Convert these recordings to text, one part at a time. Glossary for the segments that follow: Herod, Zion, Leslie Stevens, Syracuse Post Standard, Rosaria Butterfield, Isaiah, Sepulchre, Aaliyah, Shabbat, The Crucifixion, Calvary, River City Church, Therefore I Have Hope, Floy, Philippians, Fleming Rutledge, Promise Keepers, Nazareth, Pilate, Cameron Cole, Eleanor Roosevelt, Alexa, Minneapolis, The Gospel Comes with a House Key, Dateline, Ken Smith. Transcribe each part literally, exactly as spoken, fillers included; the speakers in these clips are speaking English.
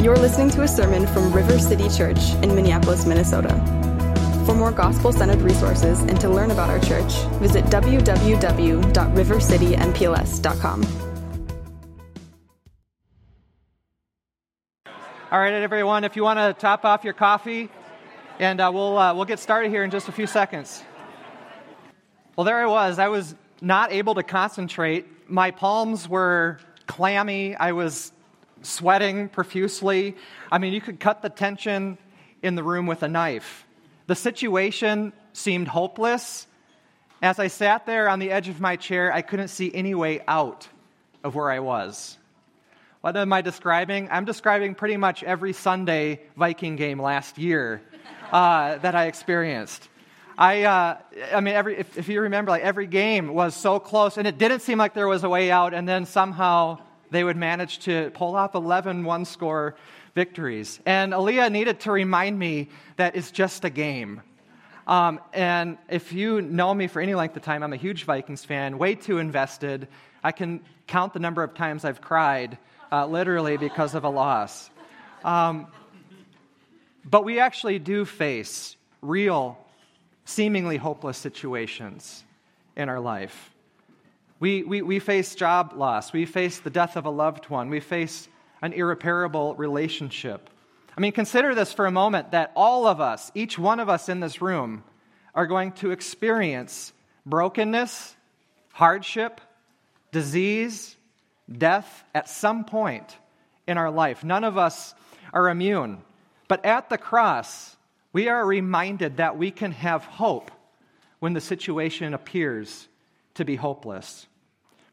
You're listening to a sermon from River City Church in Minneapolis, Minnesota. For more gospel-centered resources and to learn about our church, visit w w w dot river city m p l s dot com. All right, everyone, if you want to top off your coffee, and uh, we'll uh, we'll get started here in just a few seconds. Well, there I was. I was not able to concentrate. My palms were clammy. I was sweating profusely. I mean, you could cut the tension in the room with a knife. The situation seemed hopeless. As I sat there on the edge of my chair, I couldn't see any way out of where I was. What am I describing? I'm describing pretty much every Sunday Viking game last year uh, that I experienced. I, uh, I mean, every if, if you remember, like every game was so close, and it didn't seem like there was a way out, and then somehow they would manage to pull off eleven one-score victories. And Aaliyah needed to remind me that it's just a game. Um, and if you know me for any length of time, I'm a huge Vikings fan, way too invested. I can count the number of times I've cried, uh, literally, because of a loss. Um, but we actually do face real, seemingly hopeless situations in our life. We, we we face job loss. We face the death of a loved one. We face an irreparable relationship. I mean, consider this for a moment, that all of us, each one of us in this room, are going to experience brokenness, hardship, disease, death at some point in our life. None of us are immune. But at the cross, we are reminded that we can have hope when the situation appears to be hopeless.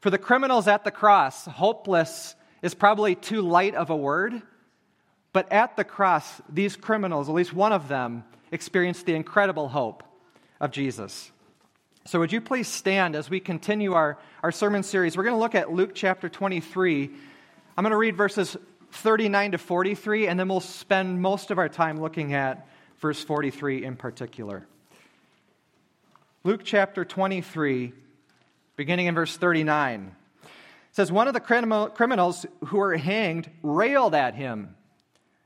For the criminals at the cross, hopeless is probably too light of a word, but at the cross, these criminals, at least one of them, experienced the incredible hope of Jesus. So would you please stand as we continue our, our sermon series. We're going to look at Luke chapter twenty-three. I'm going to read verses thirty-nine to forty-three, and then we'll spend most of our time looking at verse forty-three in particular. Luke chapter twenty-three, beginning in verse thirty-nine, it says, "One of the criminal, criminals who were hanged railed at him,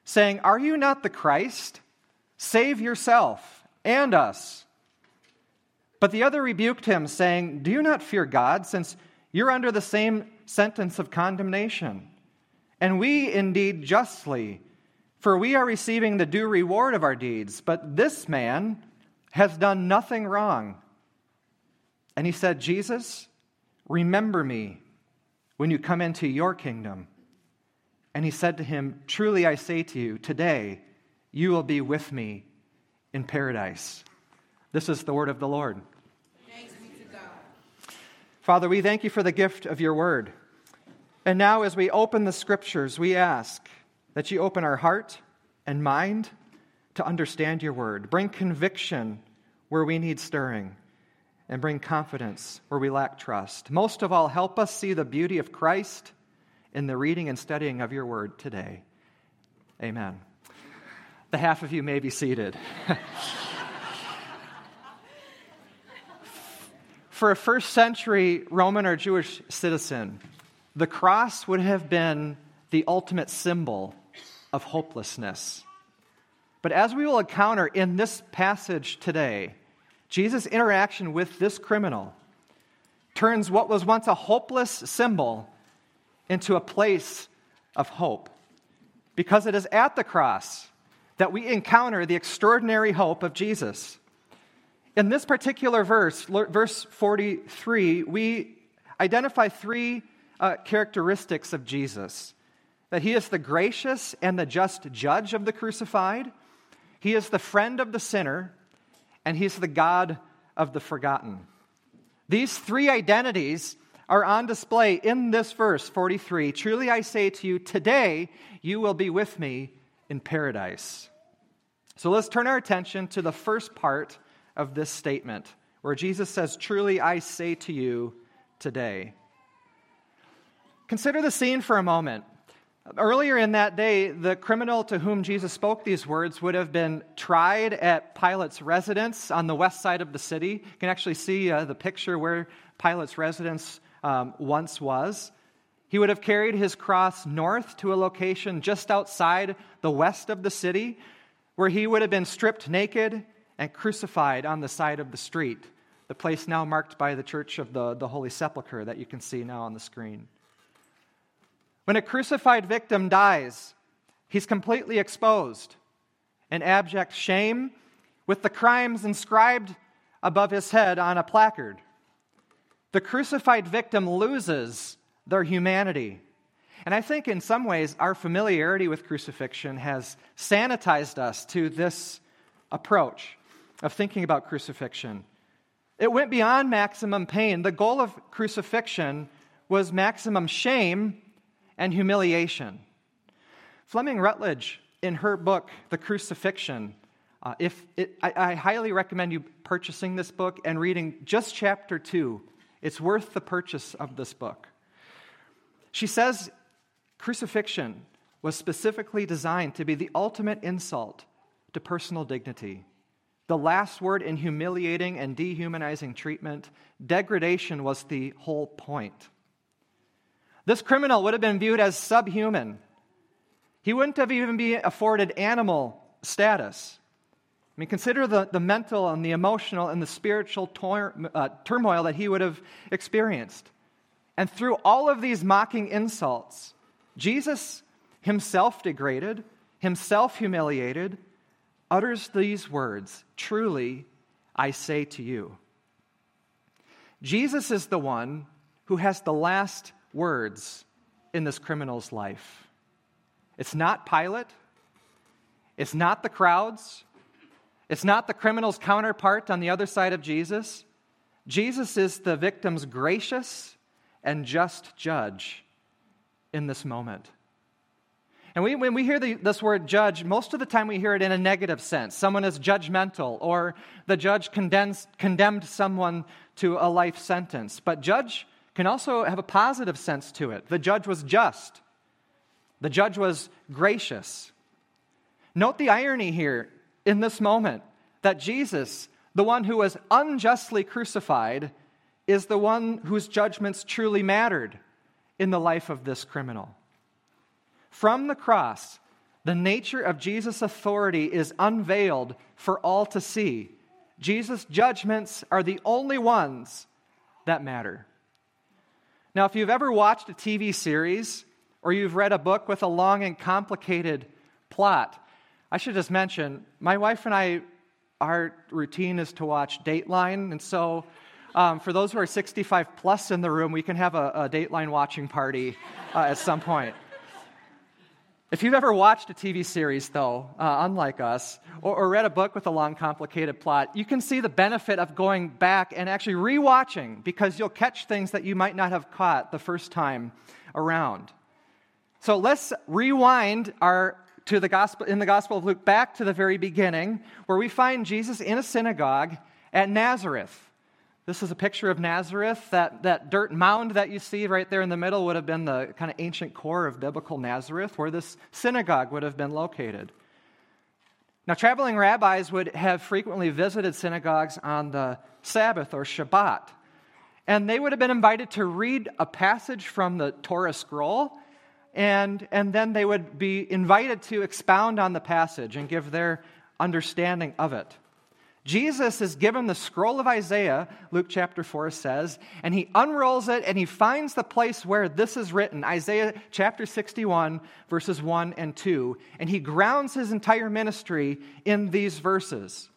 saying, 'Are you not the Christ? Save yourself and us.' But the other rebuked him, saying, 'Do you not fear God, since you're under the same sentence of condemnation? And we indeed justly, for we are receiving the due reward of our deeds. But this man has done nothing wrong.' And he said, 'Jesus, remember me when you come into your kingdom.' And he said to him, 'Truly I say to you, today you will be with me in paradise.'" This is the word of the Lord. Thanks be to God. Father, we thank you for the gift of your word. And now as we open the scriptures, we ask that you open our heart and mind to understand your word. Bring conviction where we need stirring, and bring confidence where we lack trust. Most of all, help us see the beauty of Christ in the reading and studying of your word today. Amen. The half of you may be seated. For a first century Roman or Jewish citizen, the cross would have been the ultimate symbol of hopelessness. But as we will encounter in this passage today, Jesus' interaction with this criminal turns what was once a hopeless symbol into a place of hope, because it is at the cross that we encounter the extraordinary hope of Jesus. In this particular verse, verse forty-three, we identify three uh, characteristics of Jesus: that he is the gracious and the just judge of the crucified, he is the friend of the sinner, and he's the God of the forgotten. These three identities are on display in this verse, forty-three. "Truly I say to you, today you will be with me in paradise." So let's turn our attention to the first part of this statement, where Jesus says, "Truly I say to you, today." Consider the scene for a moment. Earlier in that day, the criminal to whom Jesus spoke these words would have been tried at Pilate's residence on the west side of the city. You can actually see uh, the picture where Pilate's residence um, once was. He would have carried his cross north to a location just outside the west of the city, where he would have been stripped naked and crucified on the side of the street, the place now marked by the Church of the, the Holy Sepulchre that you can see now on the screen. When a crucified victim dies, he's completely exposed in abject shame, with the crimes inscribed above his head on a placard. The crucified victim loses their humanity. And I think in some ways our familiarity with crucifixion has sanitized us to this approach of thinking about crucifixion. It went beyond maximum pain. The goal of crucifixion was maximum shame and humiliation. Fleming Rutledge, in her book, The Crucifixion, uh, if it, I, I highly recommend you purchasing this book and reading just chapter two. It's worth the purchase of this book. She says crucifixion was specifically designed to be the ultimate insult to personal dignity, the last word in humiliating and dehumanizing treatment. Degradation was the whole point. This criminal would have been viewed as subhuman. He wouldn't have even been afforded animal status. I mean, consider the, the mental and the emotional and the spiritual tor- uh, turmoil that he would have experienced. And through all of these mocking insults, Jesus himself degraded, himself humiliated, utters these words, "Truly, I say to you." Jesus is the one who has the last words in this criminal's life. It's not Pilate. It's not the crowds. It's not the criminal's counterpart on the other side of Jesus. Jesus is the victim's gracious and just judge in this moment. And we, when we hear the, this word judge, most of the time we hear it in a negative sense. Someone is judgmental, or the judge condemns, condemned someone to a life sentence. But judge can also have a positive sense to it. The judge was just. The judge was gracious. Note the irony here in this moment that Jesus, the one who was unjustly crucified, is the one whose judgments truly mattered in the life of this criminal. From the cross, the nature of Jesus' authority is unveiled for all to see. Jesus' judgments are the only ones that matter. Now, if you've ever watched a T V series or you've read a book with a long and complicated plot, I should just mention, my wife and I, our routine is to watch Dateline, and so um, for those who are sixty-five plus in the room, we can have a, a Dateline watching party uh, at some point. If you've ever watched a T V series, though, uh, unlike us, or, or read a book with a long, complicated plot, you can see the benefit of going back and actually rewatching, because you'll catch things that you might not have caught the first time around. So let's rewind our to the gospel in the Gospel of Luke back to the very beginning, where we find Jesus in a synagogue at Nazareth. This is a picture of Nazareth. That, that dirt mound that you see right there in the middle would have been the kind of ancient core of biblical Nazareth, where this synagogue would have been located. Now, traveling rabbis would have frequently visited synagogues on the Sabbath or Shabbat, and they would have been invited to read a passage from the Torah scroll, and, and then they would be invited to expound on the passage and give their understanding of it. Jesus is given the scroll of Isaiah, Luke chapter four says, and he unrolls it and he finds the place where this is written, Isaiah chapter sixty-one, verses one and two, and he grounds his entire ministry in these verses.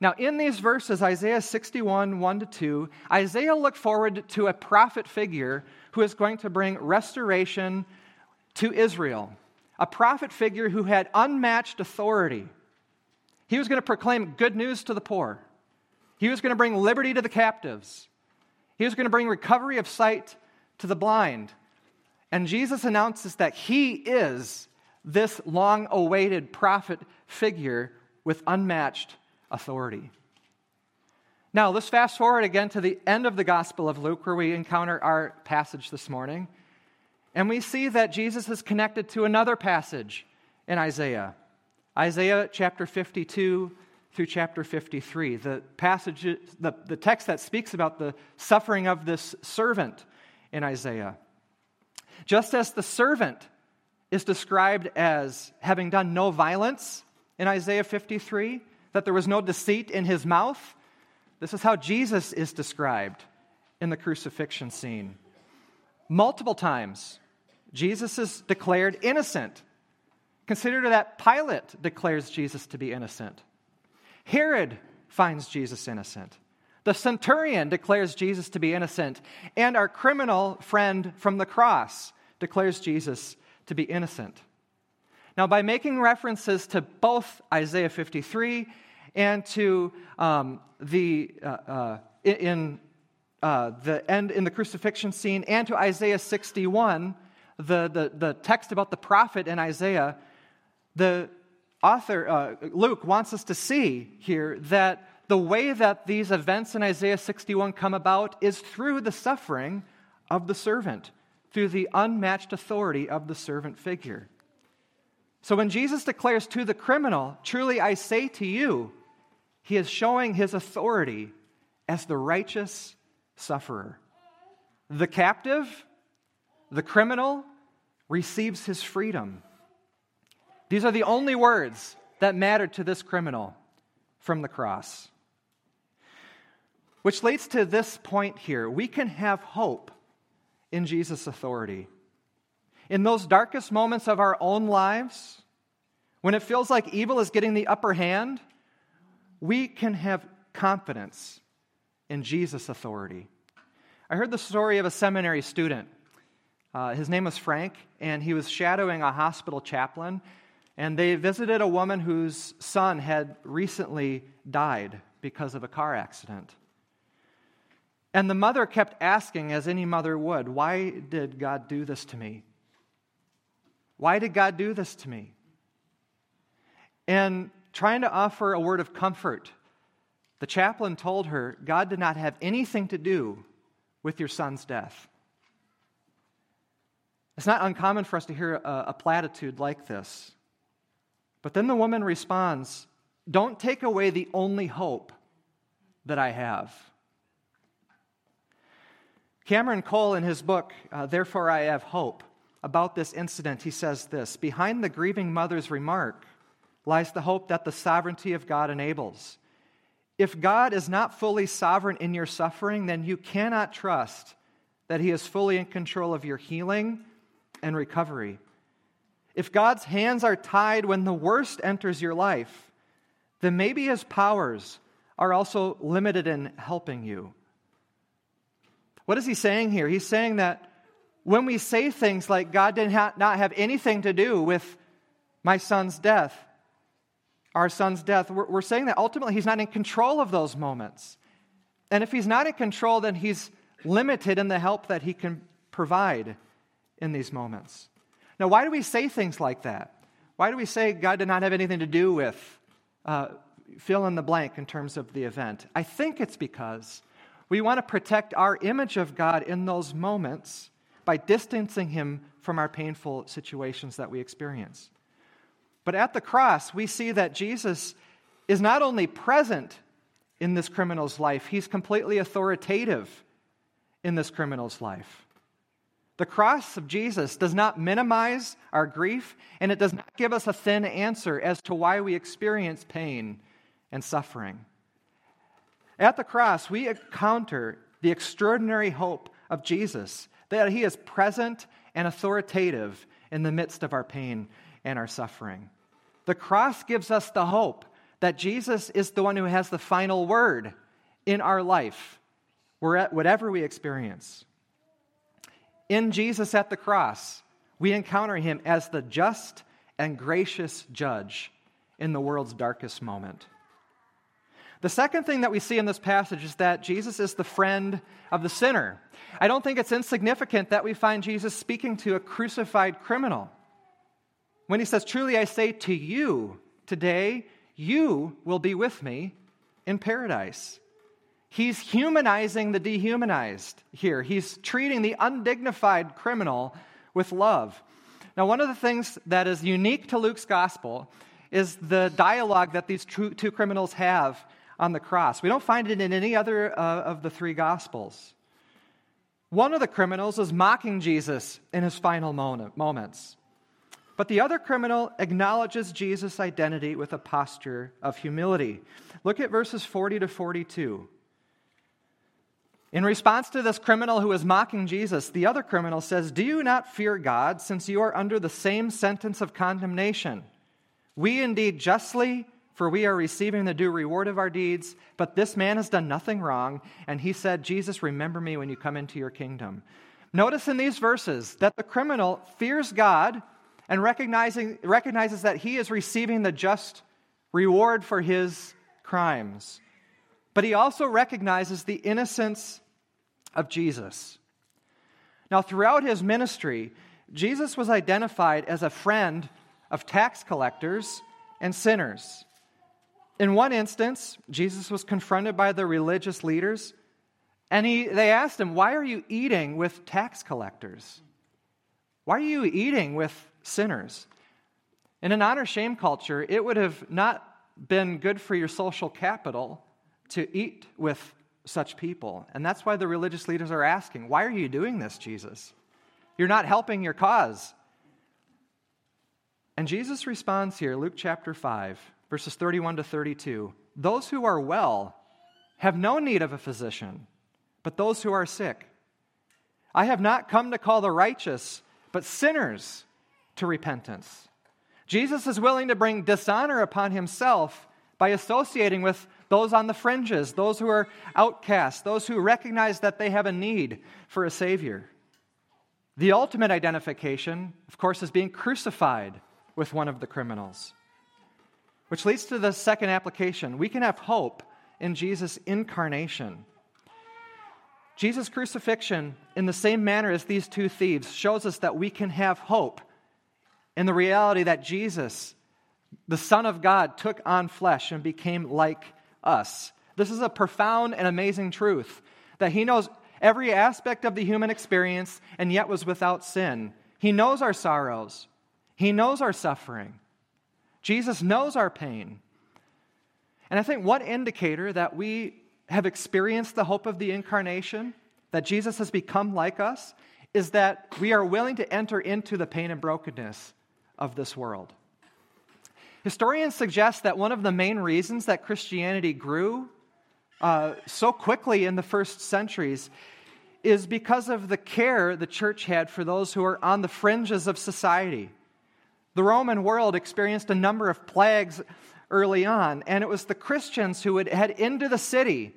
Now, in these verses, Isaiah sixty-one, one to two, Isaiah looked forward to a prophet figure who is going to bring restoration to Israel, a prophet figure who had unmatched authority. He was going to proclaim good news to the poor. He was going to bring liberty to the captives. He was going to bring recovery of sight to the blind. And Jesus announces that he is this long-awaited prophet figure with unmatched authority. Now, let's fast forward again to the end of the Gospel of Luke, where we encounter our passage this morning. And we see that Jesus is connected to another passage in Isaiah. Isaiah chapter fifty-two through chapter fifty-three, the passage, the, the text that speaks about the suffering of this servant in Isaiah. Just as the servant is described as having done no violence in Isaiah fifty-three, that there was no deceit in his mouth, this is how Jesus is described in the crucifixion scene. Multiple times, Jesus is declared innocent. Consider that Pilate declares Jesus to be innocent. Herod finds Jesus innocent. The centurion declares Jesus to be innocent. And our criminal friend from the cross declares Jesus to be innocent. Now, by making references to both Isaiah fifty-three and to um, the uh, uh, in uh, the end in the crucifixion scene, and to Isaiah sixty-one, the the, the text about the prophet in Isaiah, the author uh, Luke wants us to see here that the way that these events in Isaiah sixty-one come about is through the suffering of the servant, through the unmatched authority of the servant figure. So when Jesus declares to the criminal, "Truly I say to you," he is showing his authority as the righteous sufferer. The captive, the criminal, receives his freedom. These are the only words that matter to this criminal from the cross. Which leads to this point here. We can have hope in Jesus' authority. In those darkest moments of our own lives, when it feels like evil is getting the upper hand, we can have confidence in Jesus' authority. I heard the story of a seminary student. Uh, his name was Frank, and he was shadowing a hospital chaplain, and they visited a woman whose son had recently died because of a car accident. And the mother kept asking, as any mother would, "Why did God do this to me? Why did God do this to me?" And trying to offer a word of comfort, the chaplain told her, "God did not have anything to do with your son's death." It's not uncommon for us to hear a, a platitude like this. But then the woman responds, "Don't take away the only hope that I have." Cameron Cole, in his book, uh, Therefore I Have Hope, about this incident, he says this: "Behind the grieving mother's remark lies the hope that the sovereignty of God enables. If God is not fully sovereign in your suffering, then you cannot trust that He is fully in control of your healing and recovery. If God's hands are tied when the worst enters your life, then maybe His powers are also limited in helping you." What is he saying here? He's saying that when we say things like, "God did not have anything to do with my son's death, our son's death," we're saying that ultimately He's not in control of those moments. And if He's not in control, then He's limited in the help that He can provide in these moments. Now, why do we say things like that? Why do we say God did not have anything to do with uh, fill in the blank in terms of the event? I think it's because we want to protect our image of God in those moments by distancing Him from our painful situations that we experience. But at the cross, we see that Jesus is not only present in this criminal's life, He's completely authoritative in this criminal's life. The cross of Jesus does not minimize our grief, and it does not give us a thin answer as to why we experience pain and suffering. At the cross, we encounter the extraordinary hope of Jesus, that He is present and authoritative in the midst of our pain and our suffering. The cross gives us the hope that Jesus is the one who has the final word in our life, whatever we experience. In Jesus at the cross, we encounter Him as the just and gracious judge in the world's darkest moment. The second thing that we see in this passage is that Jesus is the friend of the sinner. I don't think it's insignificant that we find Jesus speaking to a crucified criminal. When He says, "Truly I say to you, today you will be with me in paradise." He's humanizing the dehumanized here. He's treating the undignified criminal with love. Now, one of the things that is unique to Luke's gospel is the dialogue that these two criminals have on the cross. We don't find it in any other uh, of the three Gospels. One of the criminals is mocking Jesus in his final moment, moments. But the other criminal acknowledges Jesus' identity with a posture of humility. Look at verses forty to forty-two. In response to this criminal who is mocking Jesus, the other criminal says, "Do you not fear God, since you are under the same sentence of condemnation? We indeed justly, for we are receiving the due reward of our deeds, but this man has done nothing wrong, and he said, 'Jesus, remember me when you come into your kingdom.'" Notice in these verses that the criminal fears God and recognizing, recognizes that he is receiving the just reward for his crimes. But he also recognizes the innocence of Jesus. Now, throughout his ministry, Jesus was identified as a friend of tax collectors and sinners. In one instance, Jesus was confronted by the religious leaders, and he, they asked him, "Why are you eating with tax collectors? Why are you eating with sinners?" In an honor-shame culture, it would have not been good for your social capital to eat with such people. And that's why the religious leaders are asking, "Why are you doing this, Jesus? You're not helping your cause." And Jesus responds here, Luke chapter five, verses thirty-one to thirty-two, "Those who are well have no need of a physician, but those who are sick. I have not come to call the righteous, but sinners to repentance." Jesus is willing to bring dishonor upon himself by associating with those on the fringes, those who are outcast, those who recognize that they have a need for a Savior. The ultimate identification, of course, is being crucified with one of the criminals, which leads to the second application. We can have hope in Jesus' incarnation. Jesus' crucifixion, in the same manner as these two thieves, shows us that we can have hope in the reality that Jesus, the Son of God, took on flesh and became like us. This is a profound and amazing truth, that he knows every aspect of the human experience and yet was without sin. He knows our sorrows. He knows our suffering. Jesus knows our pain. And I think one indicator that we have experienced the hope of the incarnation, that Jesus has become like us, is that we are willing to enter into the pain and brokenness of this world. Historians suggest that one of the main reasons that Christianity grew uh, so quickly in the first centuries is because of the care the church had for those who are on the fringes of society. The Roman world experienced a number of plagues early on, and it was the Christians who would head into the city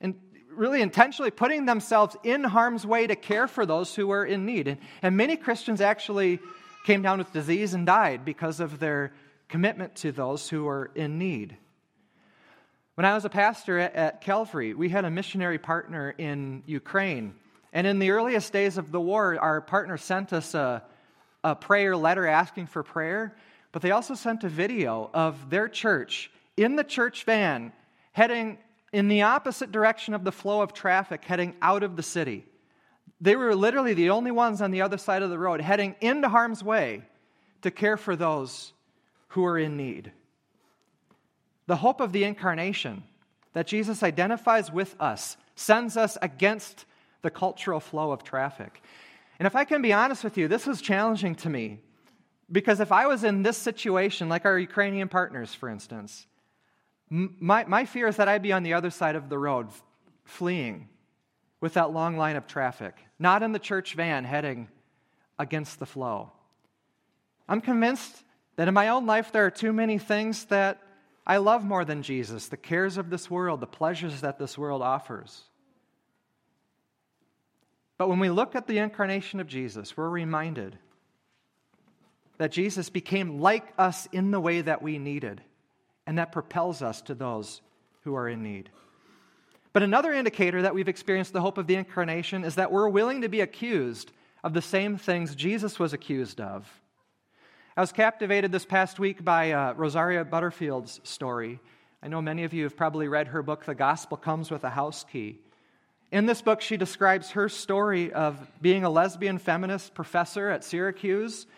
and really intentionally putting themselves in harm's way to care for those who were in need. And, and many Christians actually came down with disease and died because of their commitment to those who were in need. When I was a pastor at, at Calvary, we had a missionary partner in Ukraine. And in the earliest days of the war, our partner sent us a a prayer letter asking for prayer, but they also sent a video of their church in the church van heading in the opposite direction of the flow of traffic, heading out of the city. They were literally the only ones on the other side of the road heading into harm's way to care for those who are in need. The hope of the incarnation, that Jesus identifies with us, sends us against the cultural flow of traffic. And if I can be honest with you, this was challenging to me, because if I was in this situation, like our Ukrainian partners, for instance, my, my fear is that I'd be on the other side of the road, fleeing with that long line of traffic, not in the church van heading against the flow. I'm convinced that in my own life there are too many things that I love more than Jesus, the cares of this world, the pleasures that this world offers. But when we look at the incarnation of Jesus, we're reminded that Jesus became like us in the way that we needed, and that propels us to those who are in need. But another indicator that we've experienced the hope of the incarnation is that we're willing to be accused of the same things Jesus was accused of. I was captivated this past week by uh, Rosaria Butterfield's story. I know many of you have probably read her book, The Gospel Comes with a House Key. In this book, she describes her story of being a lesbian feminist professor at Syracuse,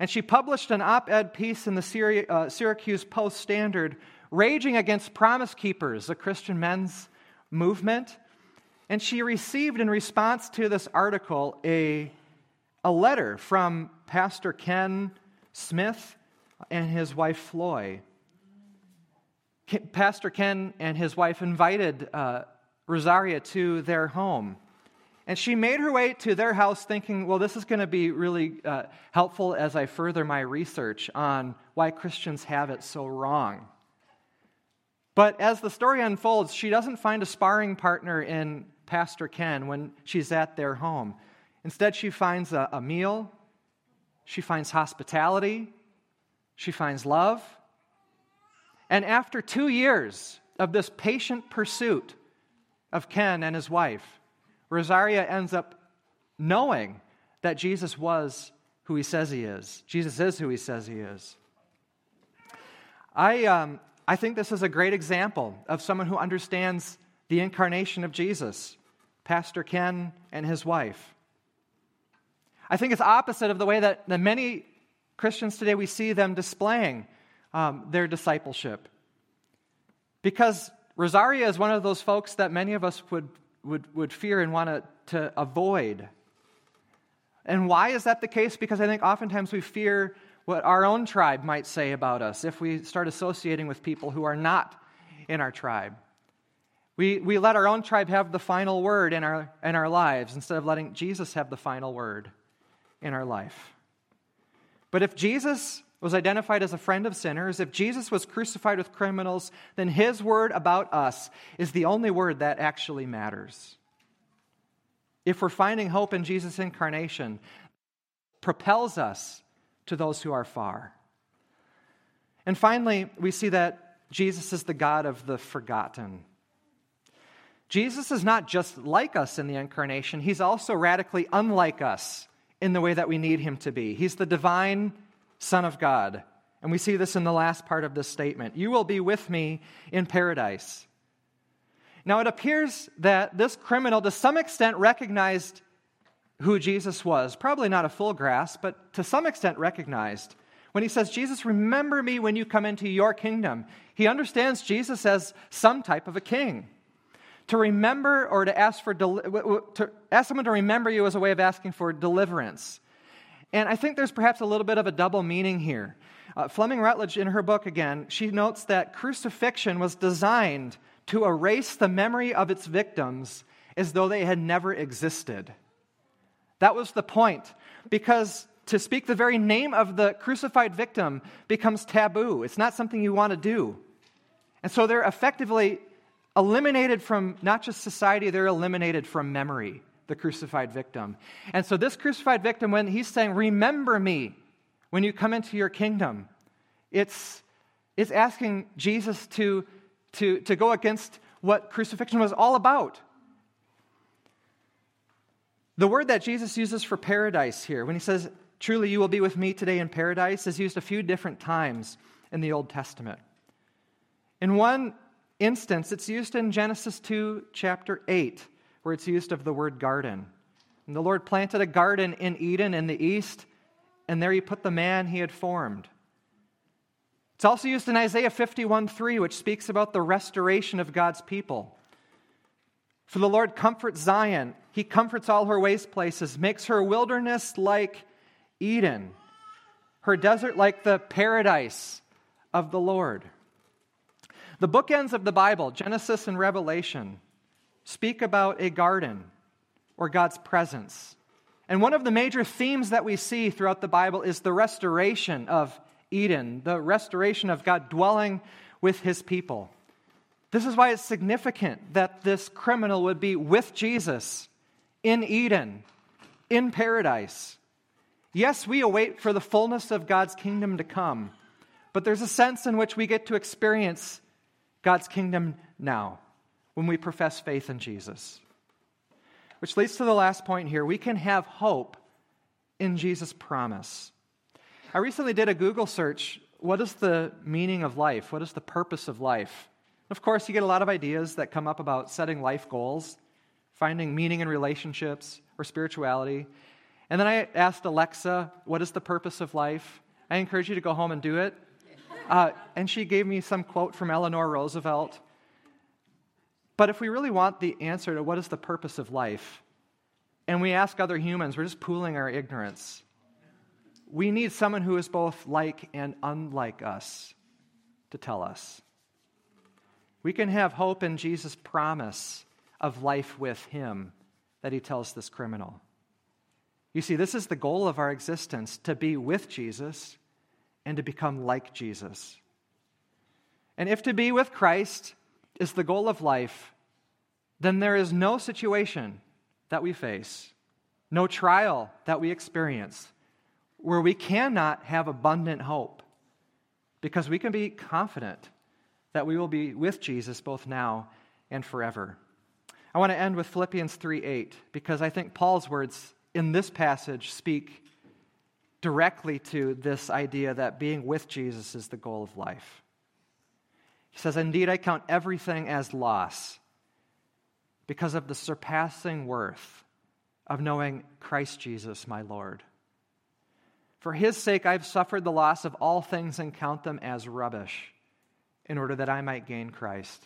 and she published an op-ed piece in the Syri- uh, Syracuse Post Standard raging against Promise Keepers, a Christian men's movement. And she received, in response to this article, a, a letter from Pastor Ken Smith and his wife, Floy. Pastor Ken and his wife invited uh, Rosaria to their home. And she made her way to their house thinking, well, this is going to be really uh, helpful as I further my research on why Christians have it so wrong. But as the story unfolds, she doesn't find a sparring partner in Pastor Ken when she's at their home. Instead, she finds a, a meal, she finds hospitality, she finds love. And after two years of this patient pursuit of Ken and his wife, Rosaria ends up knowing that Jesus was who he says he is. Jesus is who he says he is. I um, I think this is a great example of someone who understands the incarnation of Jesus, Pastor Ken and his wife. I think it's opposite of the way that the many Christians today, we see them displaying um, their discipleship. Because Rosaria is one of those folks that many of us would Would, would fear and want to, to avoid. And why is that the case? Because I think oftentimes we fear what our own tribe might say about us if we start associating with people who are not in our tribe. We we let our own tribe have the final word in our in our lives instead of letting Jesus have the final word in our life. But if Jesus was identified as a friend of sinners, if Jesus was crucified with criminals, then his word about us is the only word that actually matters. If we're finding hope in Jesus' incarnation, it propels us to those who are far. And finally, we see that Jesus is the God of the forgotten. Jesus is not just like us in the incarnation, he's also radically unlike us in the way that we need him to be. He's the divine Son of God. And we see this in the last part of this statement. You will be with me in paradise. Now it appears that this criminal to some extent recognized who Jesus was. Probably not a full grasp, but to some extent recognized. When he says, Jesus, remember me when you come into your kingdom. He understands Jesus as some type of a king. To remember or to ask for deli- to ask someone to remember you is a way of asking for deliverance. And I think there's perhaps a little bit of a double meaning here. Uh, Fleming Rutledge, in her book again, she notes that crucifixion was designed to erase the memory of its victims as though they had never existed. That was the point, because to speak the very name of the crucified victim becomes taboo. It's not something you want to do. And so they're effectively eliminated from not just society, they're eliminated from memory. The crucified victim. And so this crucified victim, when he's saying, remember me when you come into your kingdom, it's it's asking Jesus to, to, to go against what crucifixion was all about. The word that Jesus uses for paradise here, when he says, truly you will be with me today in paradise, is used a few different times in the Old Testament. In one instance, it's used in Genesis two, chapter eight, where it's used of the word garden. And the Lord planted a garden in Eden in the east, and there he put the man he had formed. It's also used in Isaiah fifty-one three, which speaks about the restoration of God's people. For the Lord comforts Zion, he comforts all her waste places, makes her wilderness like Eden, her desert like the paradise of the Lord. The bookends of the Bible, Genesis and Revelation, speak about a garden or God's presence. And one of the major themes that we see throughout the Bible is the restoration of Eden, the restoration of God dwelling with his people. This is why it's significant that this criminal would be with Jesus in Eden, in paradise. Yes, we await for the fullness of God's kingdom to come, but there's a sense in which we get to experience God's kingdom now, when we profess faith in Jesus. Which leads to the last point here. We can have hope in Jesus' promise. I recently did a Google search. What is the meaning of life? What is the purpose of life? Of course, you get a lot of ideas that come up about setting life goals, finding meaning in relationships or spirituality. And then I asked Alexa, what is the purpose of life? I encourage you to go home and do it. Uh, and she gave me some quote from Eleanor Roosevelt. But if we really want the answer to what is the purpose of life, and we ask other humans, we're just pooling our ignorance. We need someone who is both like and unlike us to tell us. We can have hope in Jesus' promise of life with him that he tells this criminal. You see, this is the goal of our existence, to be with Jesus and to become like Jesus. And if to be with Christ is the goal of life, then there is no situation that we face, no trial that we experience, where we cannot have abundant hope, because we can be confident that we will be with Jesus both now and forever. I want to end with Philippians three eight, because I think Paul's words in this passage speak directly to this idea that being with Jesus is the goal of life. He says, "Indeed, I count everything as loss because of the surpassing worth of knowing Christ Jesus, my Lord. For his sake, I've suffered the loss of all things and count them as rubbish in order that I might gain Christ."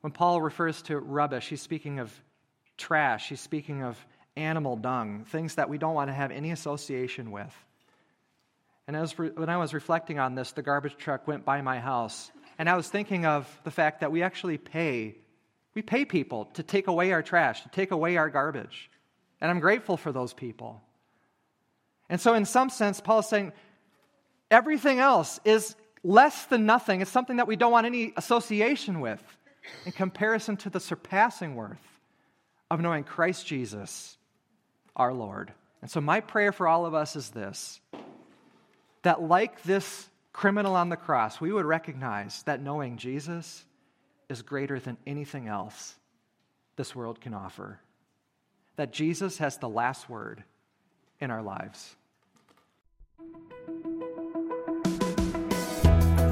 When Paul refers to rubbish, he's speaking of trash. He's speaking of animal dung, things that we don't want to have any association with. And as re- when I was reflecting on this, the garbage truck went by my house, and I was thinking of the fact that we actually pay, we pay people to take away our trash, to take away our garbage. And I'm grateful for those people. And so in some sense, Paul's saying everything else is less than nothing. It's something that we don't want any association with in comparison to the surpassing worth of knowing Christ Jesus, our Lord. And so my prayer for all of us is this, that like this criminal on the cross, we would recognize that knowing Jesus is greater than anything else this world can offer, that Jesus has the last word in our lives.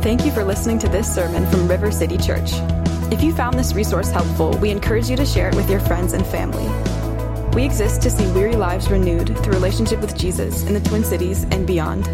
Thank you for listening to this sermon from River City Church. If you found this resource helpful, we encourage you to share it with your friends and family. We exist to see weary lives renewed through relationship with Jesus in the Twin Cities and beyond.